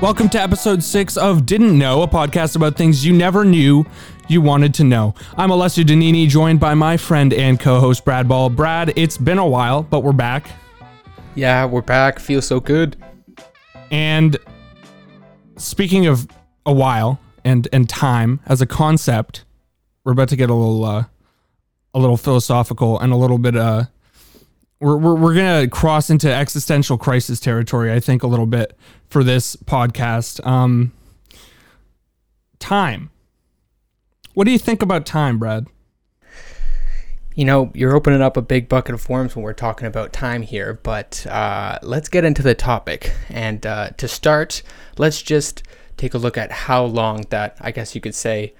Welcome to episode 6 of Didn't Know, a podcast about things you never knew you wanted to know. I'm Alessio Danini, joined by my friend and co-host Brad Ball. Brad, it's been a while, but we're back. Yeah, we're back. Feels so good. And speaking of a while and time as a concept, we're about to get a little philosophical and a little bit we're gonna cross into existential crisis territory, I think, a little bit for this podcast. Time. What do you think about time, Brad? You know, you're opening up a big bucket of worms when we're talking about time here, but let's get into the topic. And to start, let's just take a look at how long that, I guess you could say,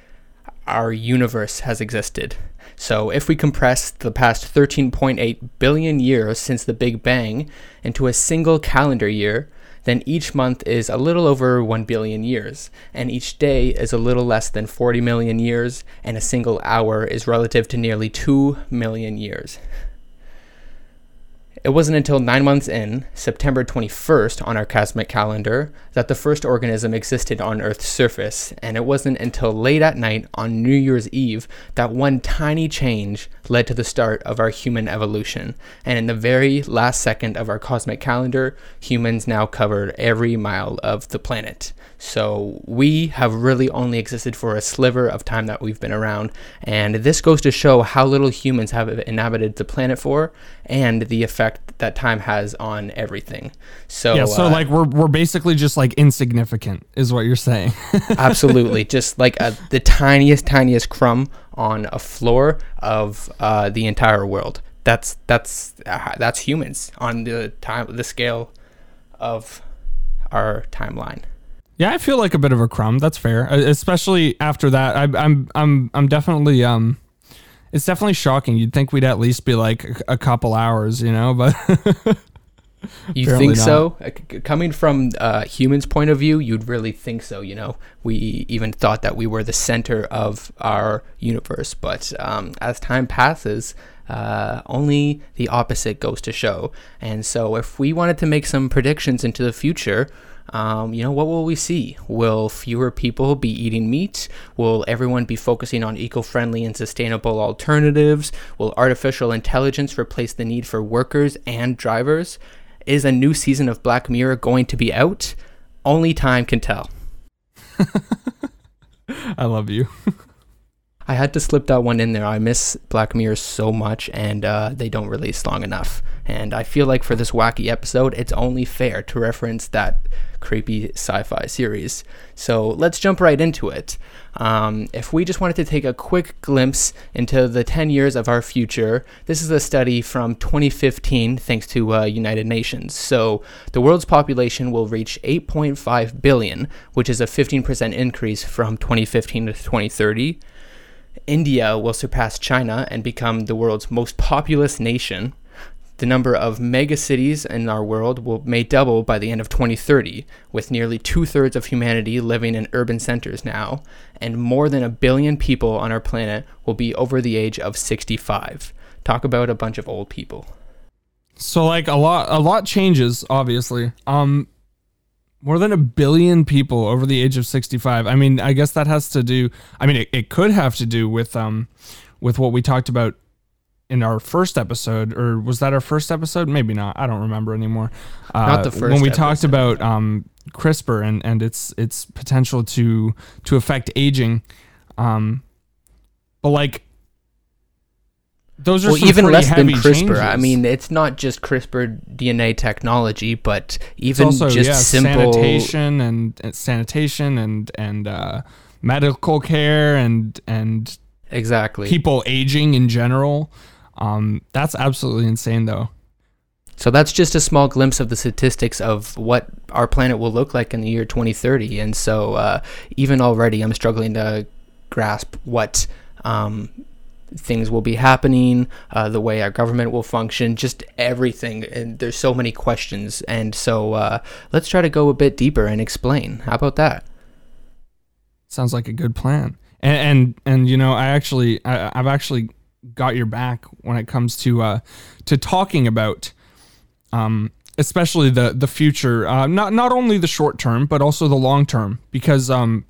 our universe has existed. So if we compress the past 13.8 billion years since the Big Bang into a single calendar year, then each month is a little over 1 billion years, and each day is a little less than 40 million years, and a single hour is relative to nearly 2 million years. It wasn't until 9 months in, September 21st on our cosmic calendar, that the first organism existed on Earth's surface, and it wasn't until late at night on New Year's Eve that one tiny change led to the start of our human evolution. And in the very last second of our cosmic calendar, humans now covered every mile of the planet. So we have really only existed for a sliver of time that we've been around, and this goes to show how little humans have inhabited the planet for, and the effect that time has on everything. So yeah, so like we're basically just like insignificant is what you're saying. Absolutely, just like the tiniest crumb on a floor of the entire world. That's humans on the scale of our timeline. Yeah, I feel like a bit of a crumb. That's fair, especially after that. I'm definitely It's definitely shocking. You'd think we'd at least be like a couple hours, you know, but you think so? Coming from humans' point of view, you'd really think so, you know. We even thought that we were the center of our universe, but as time passes, only the opposite goes to show. And so if we wanted to make some predictions into the future, you know, what will we see? Will fewer people be eating meat? Will everyone be focusing on eco-friendly and sustainable alternatives? Will artificial intelligence replace the need for workers and drivers? Is a new season of Black Mirror going to be out? Only time can tell. I love you. I had to slip that one in there. I miss Black Mirror so much, and they don't release long enough. And I feel like for this wacky episode, it's only fair to reference that creepy sci-fi series. So let's jump right into it. If we just wanted to take a quick glimpse into the 10 years of our future, this is a study from 2015, thanks to United Nations. So the world's population will reach 8.5 billion, which is a 15% increase from 2015 to 2030. India will surpass China and become the world's most populous nation. The number of megacities in our world may double by the end of 2030, with nearly 2/3 of humanity living in urban centers now, and more than a billion people on our planet will be over the age of 65. Talk about a bunch of old people. So, like, a lot changes, obviously. More than a billion people over the age of 65. I mean, I guess that has to do... I mean, it could have to do with what we talked about in our first episode. Or was that our first episode? Maybe not. I don't remember anymore. Not the first. When we talked about CRISPR and its potential to affect aging. But like... Those are even less than CRISPR. Changes. I mean, it's not just CRISPR DNA technology, but even also, just simple sanitation and medical care and exactly people aging in general. That's absolutely insane, though. So that's just a small glimpse of the statistics of what our planet will look like in the year 2030. And so, even already, I'm struggling to grasp what. Things will be happening, the way our government will function, just everything. And there's so many questions. And so let's try to go a bit deeper and explain. How about that? Sounds like a good plan. And you know, I've actually got your back when it comes to talking about especially the future, not only the short term, but also the long term, because the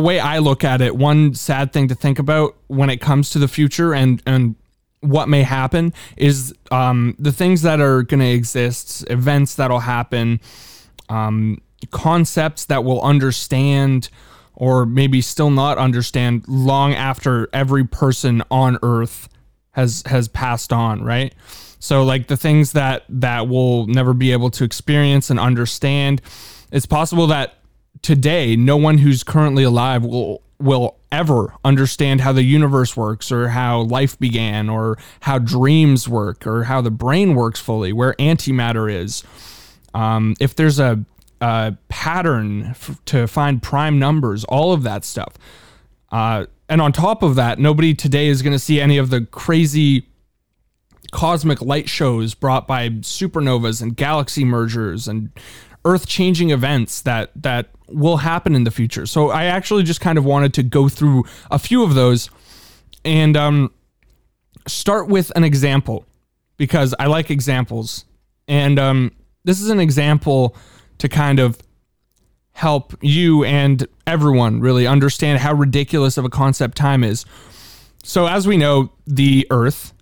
way I look at it, one sad thing to think about when it comes to the future and what may happen is the things that are going to exist, events that'll happen, concepts that we'll understand or maybe still not understand long after every person on Earth has passed on, right? So like the things that we'll never be able to experience and understand, it's possible that today no one who's currently alive will ever understand how the universe works or how life began or how dreams work or how the brain works fully, where antimatter is. If there's a pattern to find prime numbers, all of that stuff. And on top of that, nobody today is going to see any of the crazy cosmic light shows brought by supernovas and galaxy mergers and earth-changing events that will happen in the future. So I actually just kind of wanted to go through a few of those and start with an example, because I like examples. And this is an example to kind of help you and everyone really understand how ridiculous of a concept time is. So as we know, the Earth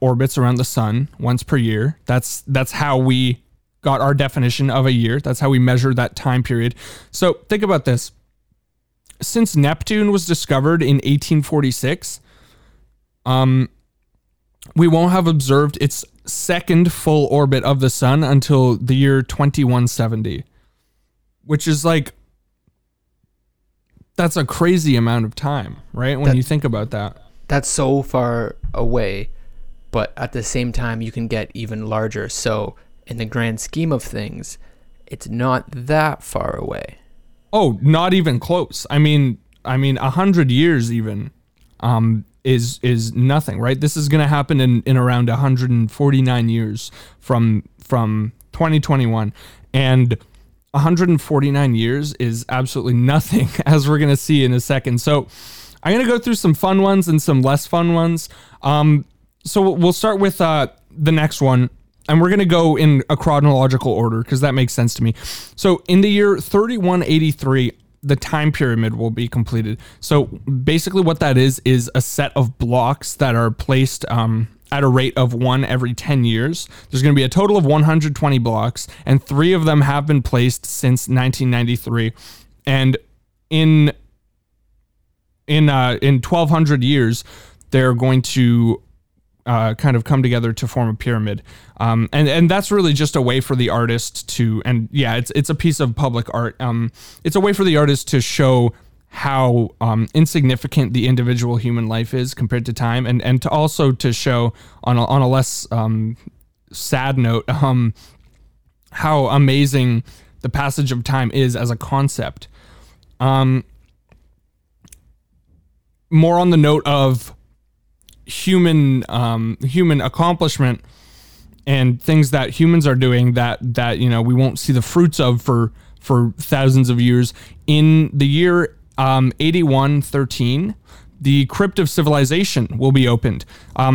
orbits around the sun once per year. That's how we got our definition of a year. That's how we measure that time period. So think about this. Since Neptune was discovered in 1846, we won't have observed its second full orbit of the sun until the year 2170, which is like, that's a crazy amount of time, right? When you think about that. That's so far away, but at the same time, you can get even larger. So in the grand scheme of things, it's not that far away. Oh, not even close. I mean, 100 years even is nothing, right? This is going to happen in around 149 years from 2021, and 149 years is absolutely nothing, as we're going to see in a second. So I'm going to go through some fun ones and some less fun ones. So we'll start with the next one. And we're going to go in a chronological order because that makes sense to me. So in the year 3183, the time pyramid will be completed. So basically what that is a set of blocks that are placed at a rate of one every 10 years. There's going to be a total of 120 blocks, and three of them have been placed since 1993. And in 1,200 years, they're going to kind of come together to form a pyramid. And that's really just a way for the artist to, and yeah, it's a piece of public art. It's a way for the artist to show how insignificant the individual human life is compared to time, and to also to show on a less sad note how amazing the passage of time is as a concept. More on the note of human accomplishment and things that humans are doing that you know we won't see the fruits of for thousands of years. In the year 8113, the crypt of civilization will be opened.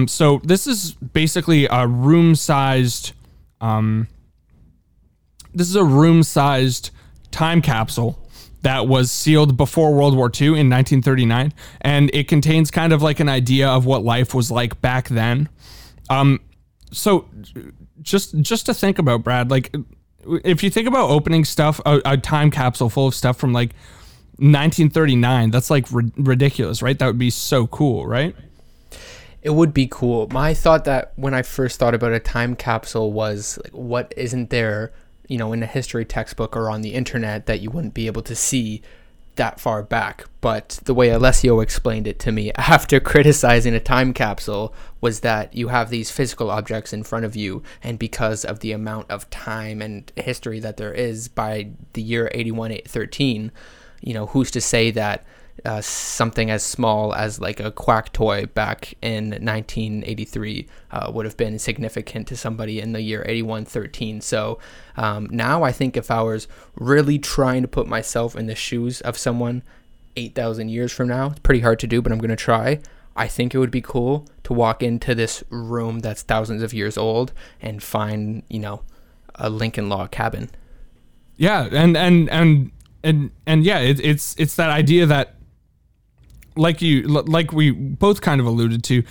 So this is basically a room-sized time capsule that was sealed before World War II in 1939, and it contains kind of like an idea of what life was like back then. So just to think about, Brad, like if you think about opening stuff, a time capsule full of stuff from like 1939, that's like ridiculous, right? That would be so cool, right? It would be cool. My thought that when I first thought about a time capsule was like, what isn't there, you know, in a history textbook or on the internet that you wouldn't be able to see that far back. But the way Alessio explained it to me after criticizing a time capsule was that you have these physical objects in front of you, and because of the amount of time and history that there is by the year 8113, you know, who's to say that something as small as like a quack toy back in 1983 would have been significant to somebody in the year 8113. So now I think if I was really trying to put myself in the shoes of someone 8,000 years from now, it's pretty hard to do, but I'm going to try. I think it would be cool to walk into this room that's thousands of years old and find, you know, a Lincoln Log cabin. Yeah, and yeah, it's that idea that, like we both kind of alluded to,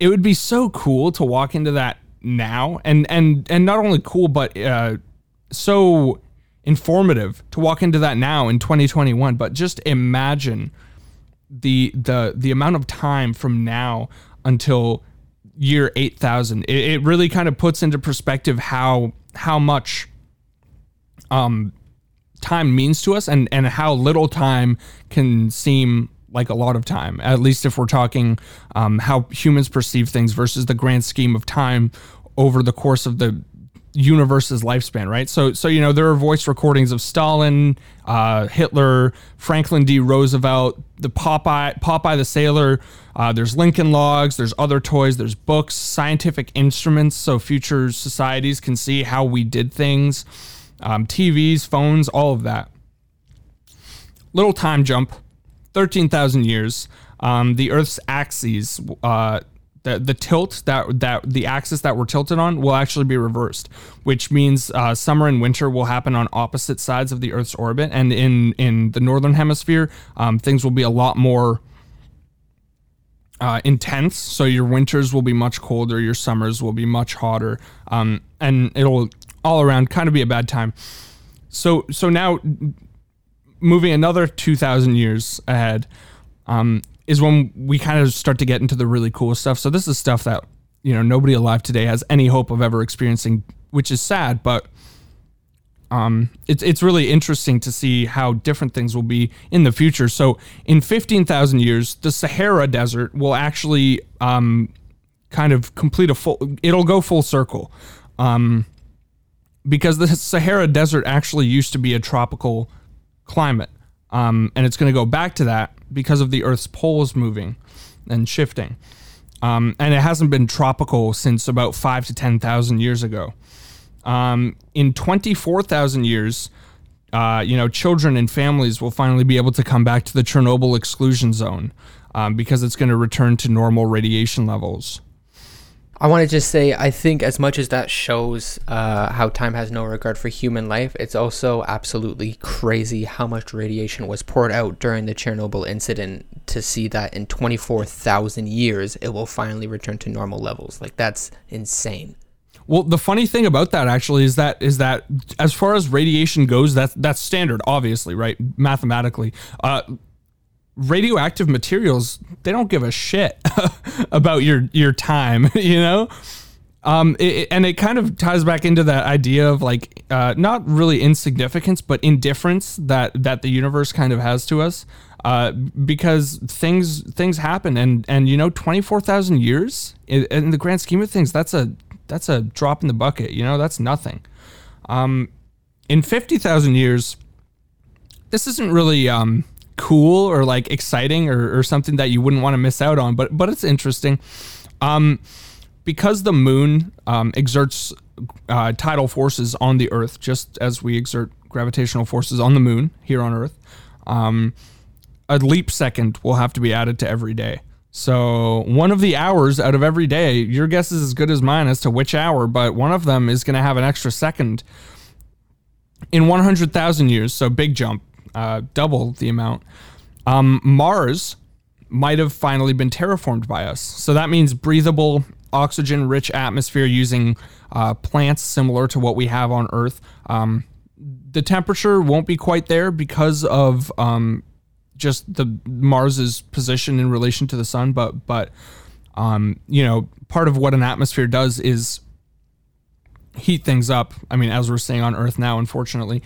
it would be so cool to walk into that now, and not only cool, but so informative to walk into that now in 2021. But just imagine the amount of time from now until year 8000. It really kind of puts into perspective how much time means to us, and how little time can seem like a lot of time, at least if we're talking how humans perceive things versus the grand scheme of time over the course of the universe's lifespan, right? So you know, there are voice recordings of Stalin, Hitler, Franklin D Roosevelt, the Popeye the sailor. There's Lincoln Logs, there's other toys, there's books, scientific instruments, so future societies can see how we did things, TVs, phones, all of that. Little time jump, 13,000 years. The Earth's axes, the tilt that the axis that we're tilted on will actually be reversed, which means summer and winter will happen on opposite sides of the Earth's orbit. And in the northern hemisphere, things will be a lot more intense. So your winters will be much colder, your summers will be much hotter, and it'll all around kind of be a bad time. So now, moving another 2,000 years ahead, is when we kind of start to get into the really cool stuff. So this is stuff that, you know, nobody alive today has any hope of ever experiencing, which is sad, but it's really interesting to see how different things will be in the future. So in 15,000 years, the Sahara Desert will actually kind of complete it'll go full circle, because the Sahara Desert actually used to be a tropical climate. And it's going to go back to that because of the Earth's poles moving and shifting. And it hasn't been tropical since about 5 to 10,000 years ago. In 24,000 years, you know, children and families will finally be able to come back to the Chernobyl exclusion zone, because it's going to return to normal radiation levels. I want to just say, I think as much as that shows how time has no regard for human life, it's also absolutely crazy how much radiation was poured out during the Chernobyl incident, to see that in 24,000 years, it will finally return to normal levels. Like, that's insane. Well, the funny thing about that actually is that as far as radiation goes, that's standard, obviously, right? Mathematically. Radioactive materials, they don't give a shit about your time, you know? And it kind of ties back into that idea of, like, not really insignificance, but indifference that the universe kind of has to us, because things happen, and you know, 24,000 years in the grand scheme of things, that's a drop in the bucket, you know, that's nothing. In 50,000 years, this isn't really cool or like exciting or something that you wouldn't want to miss out on, but it's interesting, because the moon exerts tidal forces on the Earth just as we exert gravitational forces on the moon here on Earth. A leap second will have to be added to every day, so one of the hours out of every day, your guess is as good as mine as to which hour, but one of them is going to have an extra second. In 100,000 years, so big jump, double the amount, Mars might have finally been terraformed by us. So that means breathable, oxygen-rich atmosphere using plants similar to what we have on Earth. The temperature won't be quite there because of just the Mars's position in relation to the sun, but you know, part of what an atmosphere does is heat things up. I mean, as we're seeing on Earth now, unfortunately.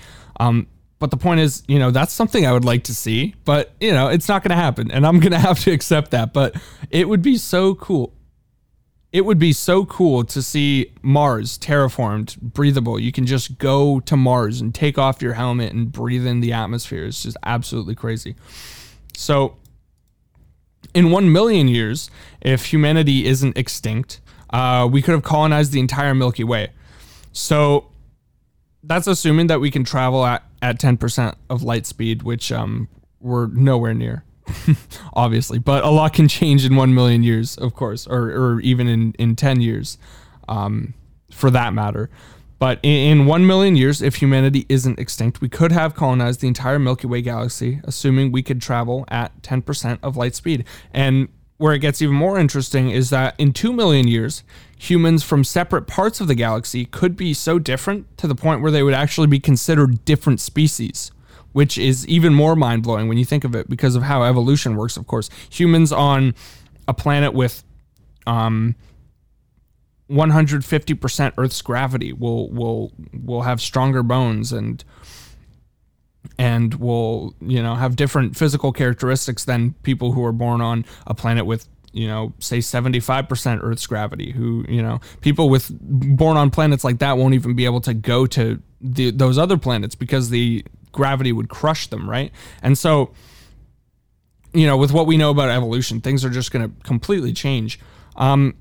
But the point is, you know, that's something I would like to see, but, you know, it's not going to happen, and I'm going to have to accept that. But it would be so cool. It would be so cool to see Mars terraformed, breathable. You can just go to Mars and take off your helmet and breathe in the atmosphere. It's just absolutely crazy. So in 1 million years, if humanity isn't extinct, we could have colonized the entire Milky Way. So that's assuming that we can travel at 10% of light speed, which we're nowhere near. obviously, but a lot can change in 1 million years, of course, or even in 10 years, for that matter. But in 1 million years, if humanity isn't extinct, we could have colonized the entire Milky Way galaxy, assuming we could travel at 10% of light speed. And where it gets even more interesting is that in 2 million years, humans from separate parts of the galaxy could be so different to the point where they would actually be considered different species, which is even more mind-blowing when you think of it because of how evolution works, of course. Humans on a planet with 150% Earth's gravity will have stronger bones and will, you know, have different physical characteristics than people who are born on a planet with, you know, say 75% Earth's gravity, who, you know, people with born on planets like that won't even be able to go to those other planets because the gravity would crush them, right? And so, you know, with what we know about evolution, things are just going to completely change. In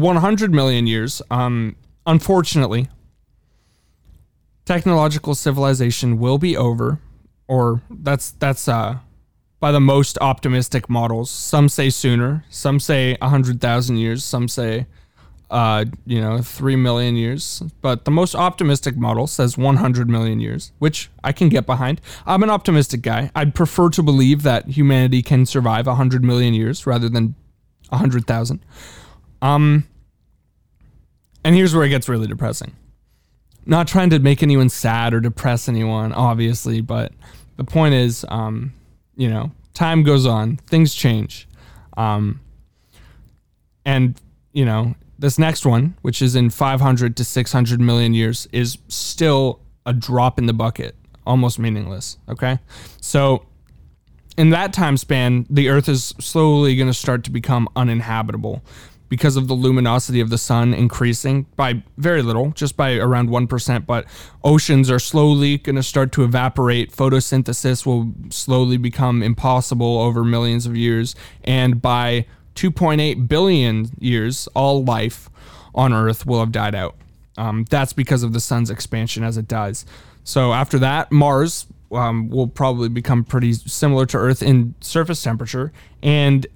100 million years, unfortunately, technological civilization will be over, or that's by the most optimistic models. Some say sooner, some say 100,000 years, some say 3 million years. But the most optimistic model says 100 million years, which I can get behind. I'm an optimistic guy. I'd prefer to believe that humanity can survive 100 million years rather than 100,000. And here's where it gets really depressing. Not trying to make anyone sad or depress anyone, obviously, but the point is, you know, time goes on, things change. And, you know, this next one, which is in 500 to 600 million years, is still a drop in the bucket, almost meaningless, okay? So in that time span, the Earth is slowly going to start to become uninhabitable, because of the luminosity of the sun increasing by very little, just by around 1%, but oceans are slowly going to start to evaporate. Photosynthesis will slowly become impossible over millions of years. And by 2.8 billion years, all life on Earth will have died out. That's because of the sun's expansion as it dies. So after that, Mars will probably become pretty similar to Earth in surface temperature. And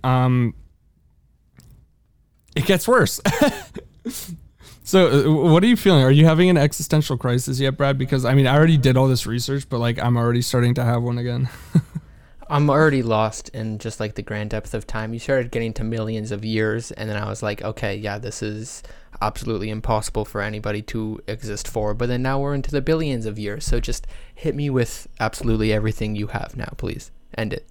it gets worse. So what are you feeling? Are you having an existential crisis yet, Brad? Because, I mean, I already did all this research, but, like, I'm already starting to have one again. I'm already lost in just, like, the grand depth of time. You started getting to millions of years, and then I was like, okay, yeah, this is absolutely impossible for anybody to exist for. But then now we're into the billions of years. So just hit me with absolutely everything you have now, please. End it.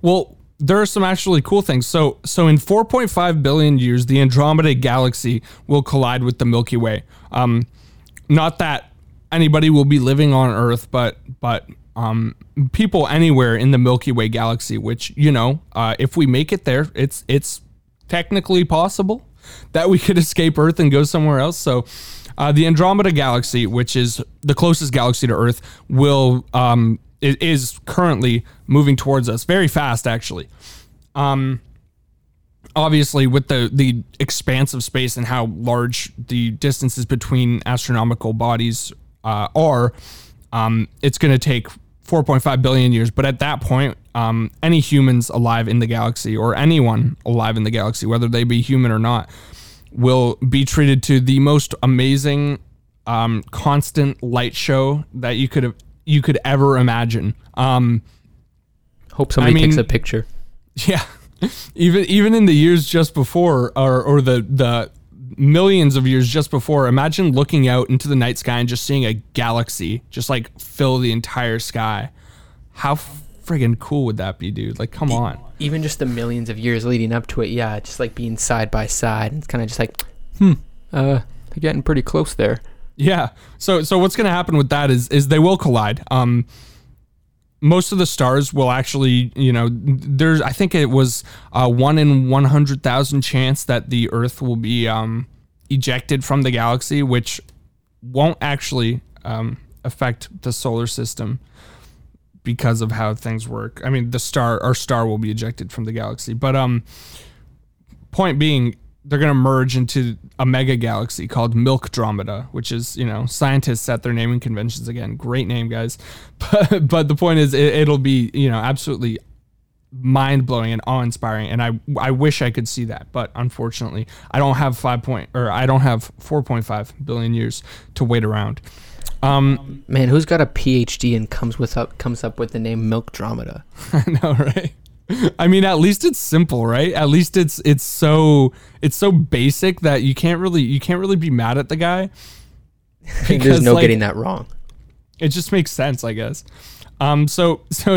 Well, there are some actually cool things. So in 4.5 billion years, the Andromeda galaxy will collide with the Milky Way. Not that anybody will be living on Earth, but people anywhere in the Milky Way galaxy, which, you know, if we make it there, it's technically possible that we could escape Earth and go somewhere else. So the Andromeda galaxy, which is the closest galaxy to Earth, will it is currently moving towards us very fast, actually. Obviously, with the expanse of space and how large the distances between astronomical bodies are, it's going to take 4.5 billion years. But at that point, any humans alive in the galaxy, or anyone alive in the galaxy, whether they be human or not, will be treated to the most amazing, constant light show that you could ever imagine. Hope somebody takes a picture. Yeah. Even in the years just before, or the millions of years just before, imagine looking out into the night sky and just seeing a galaxy just like fill the entire sky. How friggin' cool would that be, dude? Like, come on. Even just the millions of years leading up to it. Yeah. Just like being side by side. It's kind of just like, they're getting pretty close there. Yeah. So what's going to happen with that is they will collide. Most of the stars will actually, you know, there's, I think it was a 1 in 100,000 chance that the Earth will be ejected from the galaxy, which won't actually affect the solar system because of how things work. I mean, our star will be ejected from the galaxy. But point being, they're going to merge into a mega galaxy called Milkdromeda, which is, you know, scientists at their naming conventions again. Great name, guys. But the point is, it'll be, you know, absolutely mind-blowing and awe-inspiring, and I wish I could see that, but unfortunately I don't have 4.5 billion years to wait around. Man, who's got a PhD and comes up with the name Milkdromeda? I know, right? I mean, at least it's simple, right? At least it's so basic that you can't really be mad at the guy. Because, there's no getting that wrong. It just makes sense, I guess. So in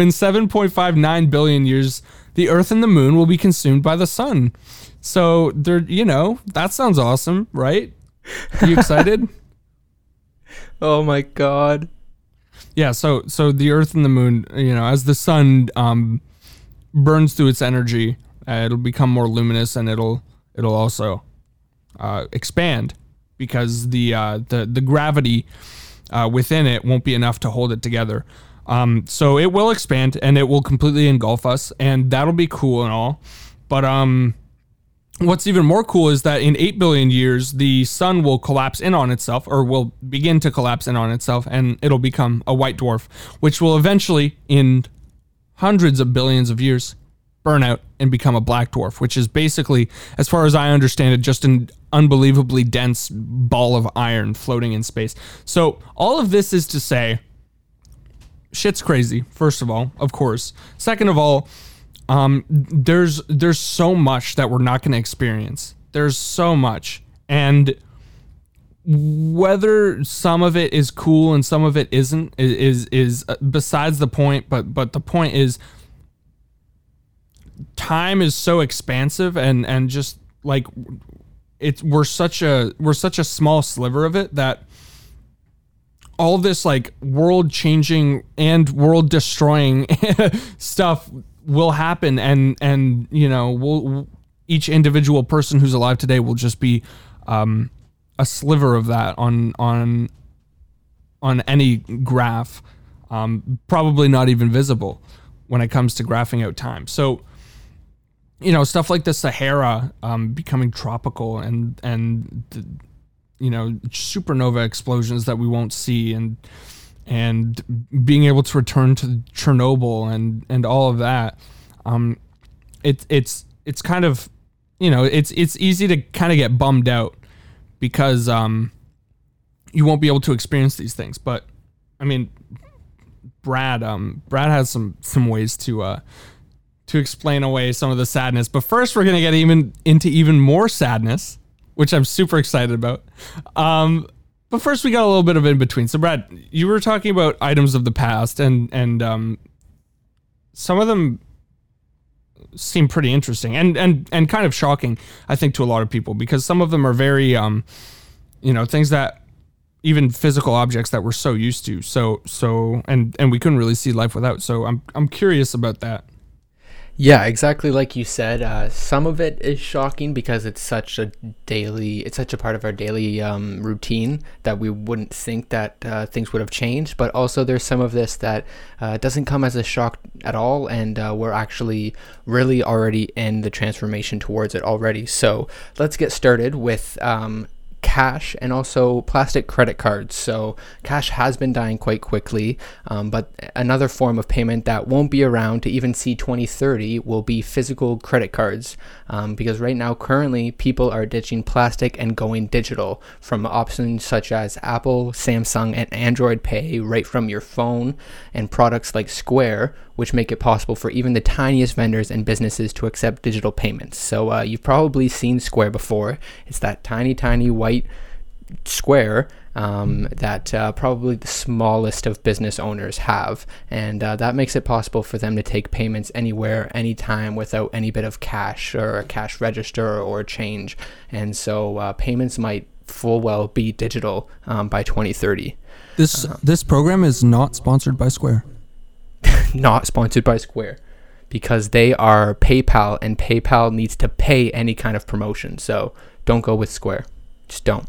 7.59 billion years, the Earth and the Moon will be consumed by the sun. So they're, that sounds awesome, right? Are you excited? Oh my God. Yeah. So the Earth and the Moon, as the sun burns through its energy, it'll become more luminous, and it'll also expand because the gravity within it won't be enough to hold it together. So it will expand and it will completely engulf us, and that'll be cool and all. But what's even more cool is that in 8 billion years, the sun will collapse in on itself, or will begin to collapse in on itself, and it'll become a white dwarf, which will eventually, in hundreds of billions of years, burn out and become a black dwarf, which is basically, as far as I understand it, just an unbelievably dense ball of iron floating in space. So all of this is to say, shit's crazy, first of all, of course. Second of all, there's so much that we're not going to experience. There's so much. And whether some of it is cool and some of it isn't is besides the point, but the point is time is so expansive, and just like we're such a small sliver of it that all this like world-changing and world-destroying stuff will happen, and each individual person who's alive today will just be a sliver of that on any graph, probably not even visible when it comes to graphing out time. So, stuff like the Sahara becoming tropical and the, supernova explosions that we won't see, and being able to return to Chernobyl and all of that. It's kind of, it's easy to kind of get bummed out because you won't be able to experience these things. But I mean, Brad has some ways to explain away some of the sadness. But first, we're gonna get into even more sadness, which I'm super excited about. But first, we got a little bit of in between. So, Brad, you were talking about items of the past, and some of them seem pretty interesting and kind of shocking, I think, to a lot of people, because some of them are very, things that even physical objects that we're so used to. So, and we couldn't really see life without. So, I'm curious about that. Yeah, exactly like you said. Some of it is shocking because it's such a part of our daily routine that we wouldn't think that things would have changed. But also there's some of this that doesn't come as a shock at all, and we're actually really already in the transformation towards it already. So let's get started with cash and also plastic credit cards. So cash has been dying quite quickly, but another form of payment that won't be around to even see 2030 will be physical credit cards, because right now currently people are ditching plastic and going digital, from options such as Apple, Samsung, and Android Pay right from your phone, and products like Square, which make it possible for even the tiniest vendors and businesses to accept digital payments. So you've probably seen Square before. It's that tiny, tiny white square that probably the smallest of business owners have, and that makes it possible for them to take payments anywhere, anytime, without any bit of cash or a cash register or change. And so payments might full well be digital by 2030. This program is not sponsored by Square. Not sponsored by Square, because they are PayPal, and PayPal needs to pay any kind of promotion. So don't go with Square. Just don't.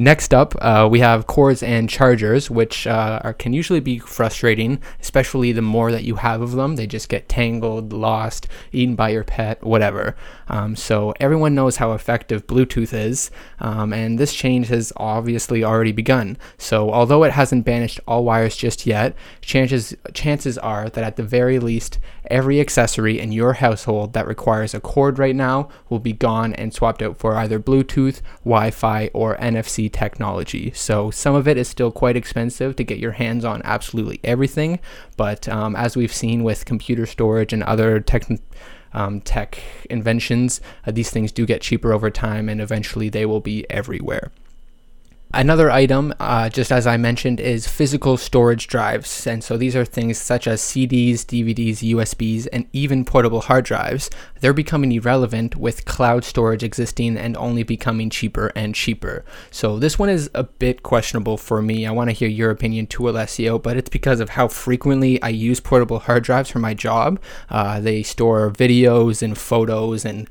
Next up, we have cords and chargers, which can usually be frustrating, especially the more that you have of them. They just get tangled, lost, eaten by your pet, whatever. So everyone knows how effective Bluetooth is, and this change has obviously already begun. So although it hasn't banished all wires just yet, chances are that at the very least, every accessory in your household that requires a cord right now will be gone and swapped out for either Bluetooth, Wi-Fi, or NFC technology. So some of it is still quite expensive to get your hands on absolutely everything, but as we've seen with computer storage and other tech inventions, these things do get cheaper over time, and eventually they will be everywhere. Another item, just as I mentioned, is physical storage drives. And so these are things such as CDs, DVDs, USBs, and even portable hard drives. They're becoming irrelevant with cloud storage existing and only becoming cheaper and cheaper. So this one is a bit questionable for me. I want to hear your opinion too, Alessio, but it's because of how frequently I use portable hard drives for my job. They store videos and photos, and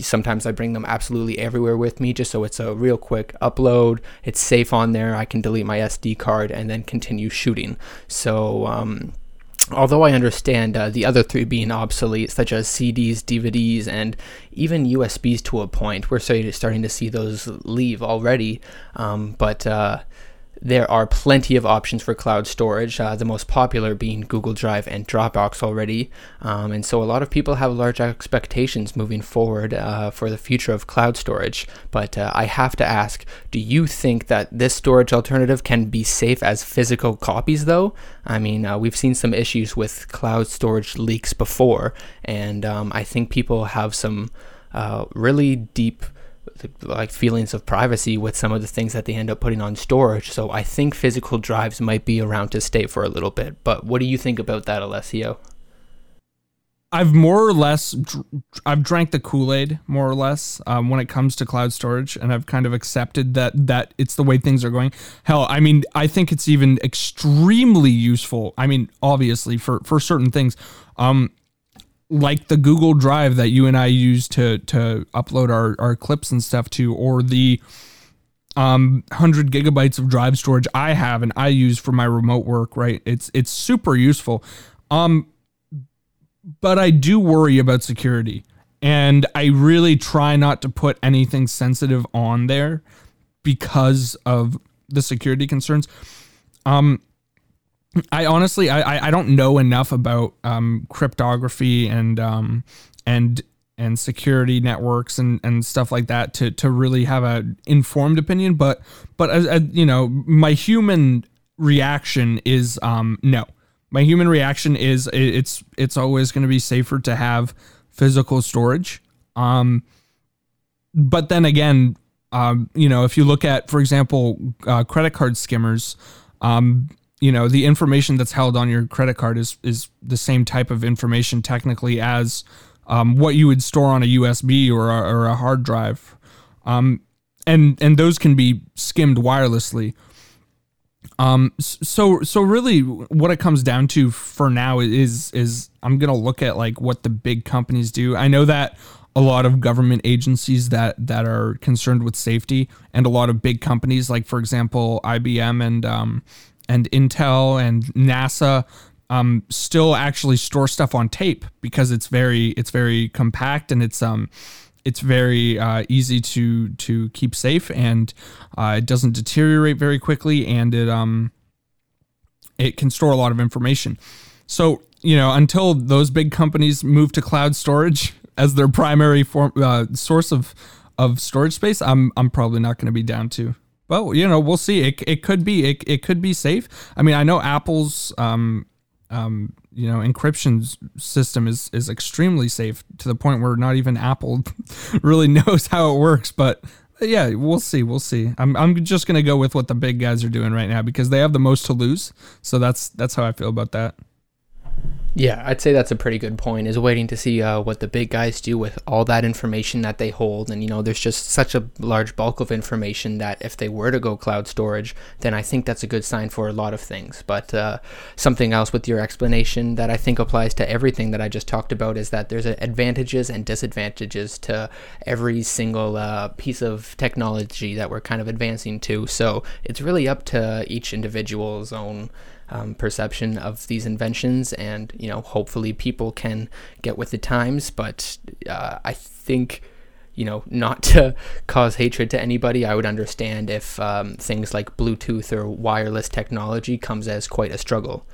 sometimes I bring them absolutely everywhere with me just so it's a real quick upload. It's safe on there. I can delete my SD card and then continue shooting. So although I understand the other three being obsolete, such as CDs, DVDs, and even USBs to a point, we're starting to see those leave already. There are plenty of options for cloud storage, the most popular being Google Drive and Dropbox already. And so a lot of people have large expectations moving forward for the future of cloud storage. But I have to ask, do you think that this storage alternative can be safe as physical copies though? I mean, we've seen some issues with cloud storage leaks before, and I think people have some really deep feelings of privacy with some of the things that they end up putting on storage. So I think physical drives might be around to stay for a little bit. But what do you think about that, Alessio? I've more or less, I've drank the Kool-Aid more or less when it comes to cloud storage, and I've kind of accepted that it's the way things are going. Hell, I mean, I think it's even extremely useful. I mean, obviously for certain things, like the Google Drive that you and I use to upload our clips and stuff to, or the 100 gigabytes of drive storage I have and I use for my remote work, right? It's super useful. But I do worry about security, and I really try not to put anything sensitive on there because of the security concerns. I honestly, I don't know enough about cryptography and security networks and stuff like that to really have an informed opinion. But you know, my human reaction is no. My human reaction is it's always going to be safer to have physical storage. But then again, you know, if you look at, for example, credit card skimmers. You know, the information that's held on your credit card is the same type of information technically as what you would store on a USB or a hard drive, and those can be skimmed wirelessly. So really, what it comes down to for now is I'm gonna look at like what the big companies do. I know that a lot of government agencies that are concerned with safety, and a lot of big companies, like for example IBM and Intel and NASA still actually store stuff on tape because it's very compact, and it's very easy to keep safe, and it doesn't deteriorate very quickly, and it can store a lot of information. So, you know, until those big companies move to cloud storage as their primary source of storage space, I'm probably not going to be down to. Well, you know, we'll see. It could be safe. I mean, I know Apple's you know, encryption system is extremely safe to the point where not even Apple really knows how it works. But yeah, we'll see. I'm just gonna go with what the big guys are doing right now because they have the most to lose. So that's how I feel about that. Yeah, I'd say that's a pretty good point, is waiting to see what the big guys do with all that information that they hold. And, you know, there's just such a large bulk of information that if they were to go cloud storage, then I think that's a good sign for a lot of things. But something else with your explanation that I think applies to everything that I just talked about is that there's advantages and disadvantages to every single piece of technology that we're kind of advancing to. So it's really up to each individual's own perception of these inventions, and, you know, hopefully people can get with the times. But I think, you know, not to cause hatred to anybody, I would understand if things like Bluetooth or wireless technology comes as quite a struggle.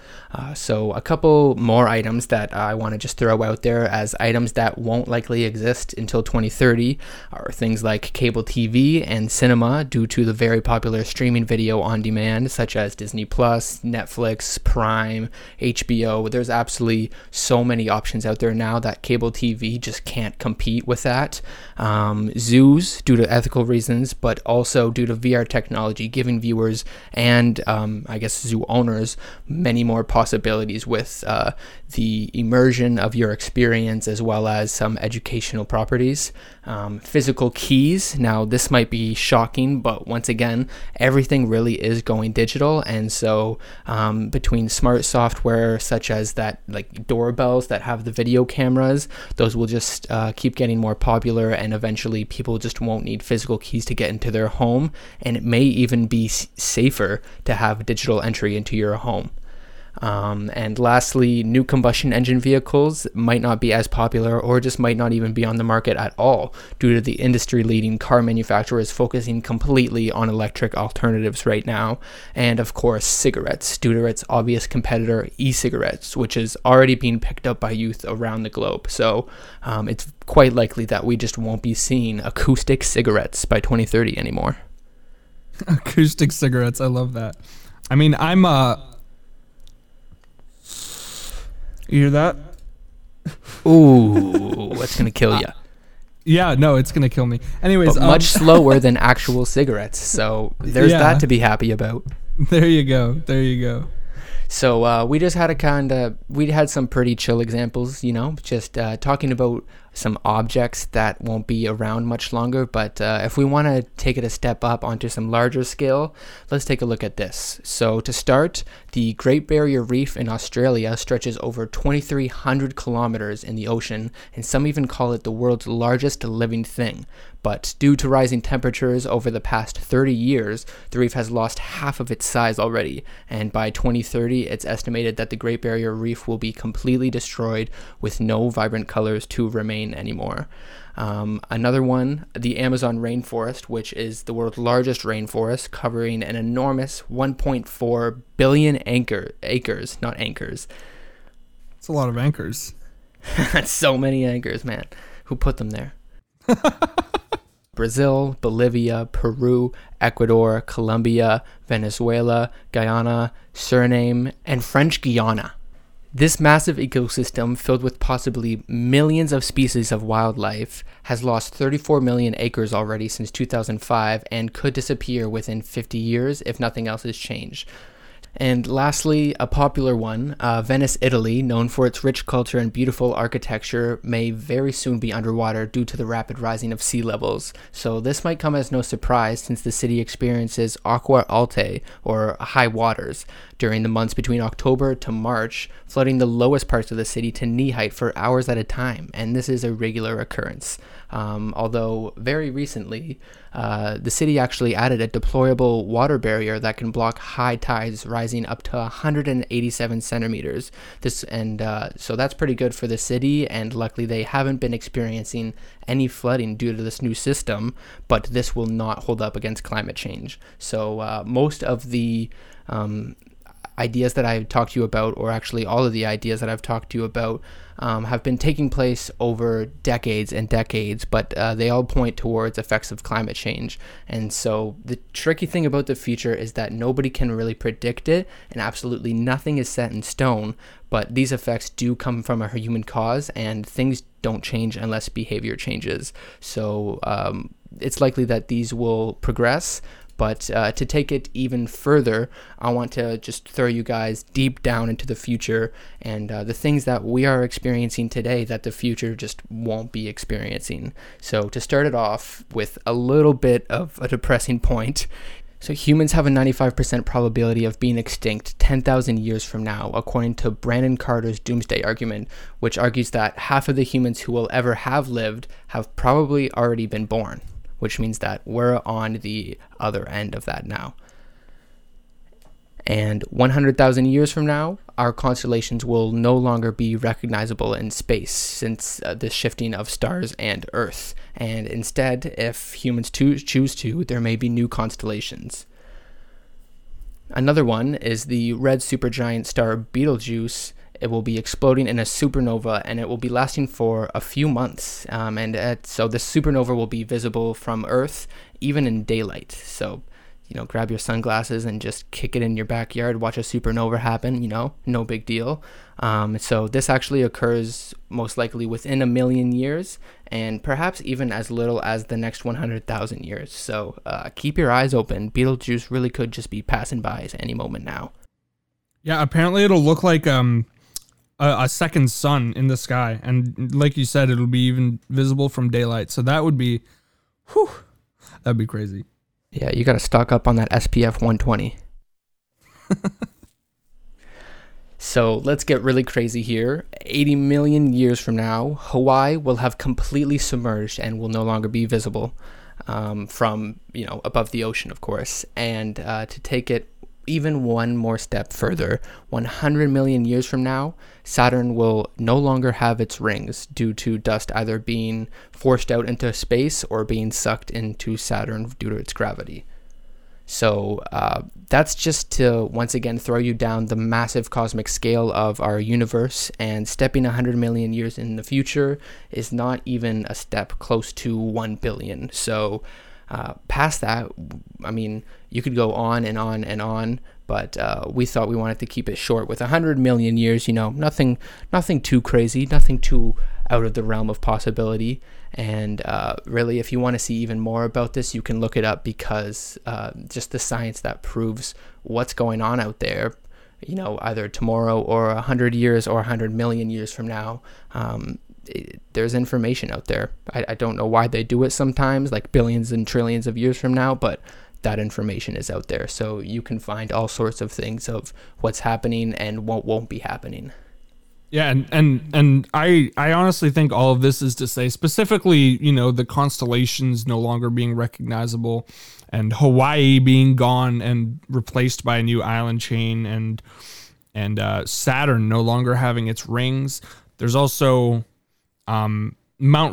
So a couple more items that I want to just throw out there as items that won't likely exist until 2030 are things like cable TV and cinema, due to the very popular streaming video on demand, such as Disney+, Netflix, Prime, HBO. There's absolutely so many options out there now that cable TV just can't compete with that. Zoos, due to ethical reasons, but also due to VR technology giving viewers and I guess zoo owners many more possibilities with the immersion of your experience, as well as some educational properties. Physical keys. Now, this might be shocking, but once again, everything really is going digital. And so between smart software such as that, like doorbells that have the video cameras, those will just keep getting more popular, and eventually people just won't need physical keys to get into their home. And it may even be safer to have digital entry into your home. And lastly, new combustion engine vehicles might not be as popular, or just might not even be on the market at all, due to the industry-leading car manufacturers focusing completely on electric alternatives right now. And of course, cigarettes, due to its obvious competitor, e-cigarettes, which is already being picked up by youth around the globe. So it's quite likely that we just won't be seeing acoustic cigarettes by 2030 anymore. Acoustic cigarettes, I love that. I mean, I'm You hear that? Ooh, that's going to kill you. Yeah, no, it's going to kill me. Anyways, but much slower than actual cigarettes. So there's that to be happy about. There you go. There you go. So we just had we had some pretty chill examples, you know, just talking about some objects that won't be around much longer. But if we want to take it a step up onto some larger scale, let's take a look at this. So to start, the Great Barrier Reef in Australia stretches over 2,300 kilometers in the ocean, and some even call it the world's largest living thing. But due to rising temperatures over the past 30 years, the reef has lost half of its size already, and by 2030, it's estimated that the Great Barrier Reef will be completely destroyed, with no vibrant colors to remain anymore. Another one, the Amazon rainforest, which is the world's largest rainforest, covering an enormous 1.4 billion acres, not anchors. That's a lot of anchors. That's so many anchors, man. Who put them there? Brazil, Bolivia, Peru, Ecuador, Colombia, Venezuela, Guyana, Suriname, and French Guiana. This massive ecosystem, filled with possibly millions of species of wildlife, has lost 34 million acres already since 2005 and could disappear within 50 years if nothing else is changed. And lastly, a popular one, Venice, Italy, known for its rich culture and beautiful architecture, may very soon be underwater due to the rapid rising of sea levels. So this might come as no surprise, since the city experiences acqua alte, or high waters, during the months between October to March, flooding the lowest parts of the city to knee height for hours at a time. And this is a regular occurrence. Although very recently, the city actually added a deployable water barrier that can block high tides rising up to 187 centimeters. So that's pretty good for the city, and luckily they haven't been experiencing any flooding due to this new system, but this will not hold up against climate change. So most of the ideas that I've talked to you about, or actually all of the ideas that I've talked to you about, have been taking place over decades and decades, but they all point towards effects of climate change. And so the tricky thing about the future is that nobody can really predict it, and absolutely nothing is set in stone, but these effects do come from a human cause, and things don't change unless behavior changes. So it's likely that these will progress, But to take it even further, I want to just throw you guys deep down into the future and the things that we are experiencing today that the future just won't be experiencing. So to start it off with a little bit of a depressing point, so humans have a 95% probability of being extinct 10,000 years from now, according to Brandon Carter's doomsday argument, which argues that half of the humans who will ever have lived have probably already been born, which means that we're on the other end of that now. And 100,000 years from now, our constellations will no longer be recognizable in space since the shifting of stars and Earth. And instead, if humans choose to, there may be new constellations. Another one is the red supergiant star Betelgeuse. It will be exploding in a supernova, and it will be lasting for a few months. So the supernova will be visible from Earth, even in daylight. So, you know, grab your sunglasses and just kick it in your backyard, watch a supernova happen, you know, no big deal. So this actually occurs most likely within 1 million years, and perhaps even as little as the next 100,000 years. So keep your eyes open. Betelgeuse really could just be passing by at any moment now. Yeah, apparently it'll look like a second sun in the sky. And like you said, it'll be even visible from daylight. So that would be, whew, that'd be crazy. Yeah, you got to stock up on that SPF 120. So let's get really crazy here. 80 million years from now, Hawaii will have completely submerged and will no longer be visible from, you know, above the ocean, of course. And to take it even one more step further, 100 million years from now, Saturn will no longer have its rings due to dust either being forced out into space or being sucked into Saturn due to its gravity. So that's just to once again throw you down the massive cosmic scale of our universe, and stepping 100 million years in the future is not even a step close to 1 billion. So past that, I mean, you could go on and on and on, but we thought we wanted to keep it short with 100 million years, you know, nothing too crazy, nothing too out of the realm of possibility. And really, if you want to see even more about this, you can look it up, because just the science that proves what's going on out there, you know, either tomorrow or 100 years or 100 million years from now, there's information out there. I don't know why they do it sometimes, like billions and trillions of years from now, but that information is out there. So you can find all sorts of things of what's happening and what won't be happening. Yeah, and I honestly think all of this is to say, specifically, you know, the constellations no longer being recognizable, and Hawaii being gone and replaced by a new island chain, and Saturn no longer having its rings. There's also Mount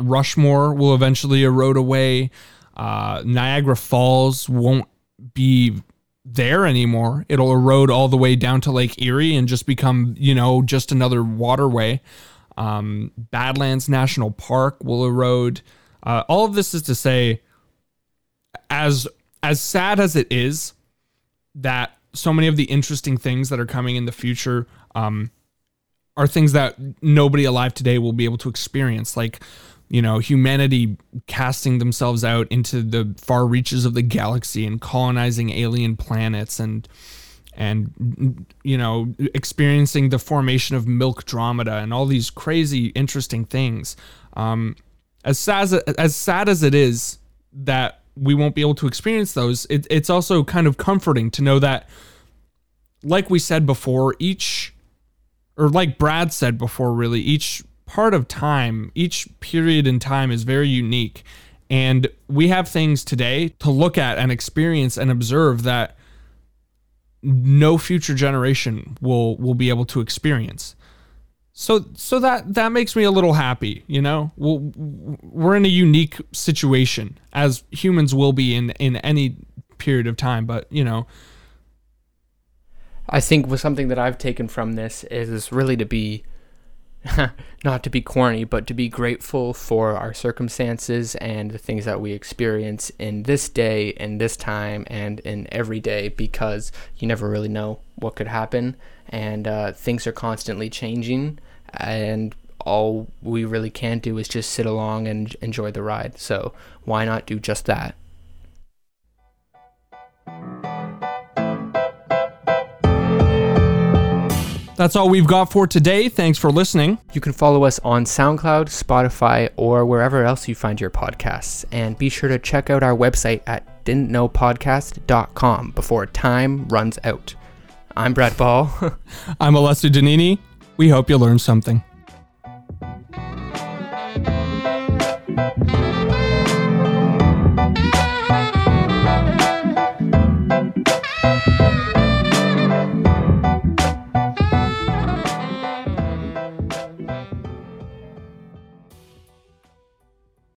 Rushmore will eventually erode away. Niagara Falls won't be there anymore. It'll erode all the way down to Lake Erie and just become, you know, just another waterway. Badlands National Park will erode. All of this is to say, as sad as it is that so many of the interesting things that are coming in the future are things that nobody alive today will be able to experience. Like, you know, humanity casting themselves out into the far reaches of the galaxy and colonizing alien planets, and, you know, experiencing the formation of Milkdromeda and all these crazy, interesting things. As sad as it is that we won't be able to experience those, it's also kind of comforting to know that, like we said before, like Brad said before, really, each part of time, each period in time is very unique. And we have things today to look at and experience and observe that no future generation will be able to experience. So that makes me a little happy, you know? We're in a unique situation, as humans will be in any period of time, but, you know, I think with something that I've taken from this is really to be, not to be corny, but to be grateful for our circumstances and the things that we experience in this day and this time and in every day, because you never really know what could happen, and things are constantly changing, and all we really can do is just sit along and enjoy the ride. So why not do just that? That's all we've got for today. Thanks for listening. You can follow us on SoundCloud, Spotify, or wherever else you find your podcasts. And be sure to check out our website at didn'tknowpodcast.com before time runs out. I'm Brad Ball. I'm Alessio Danini. We hope you learned something.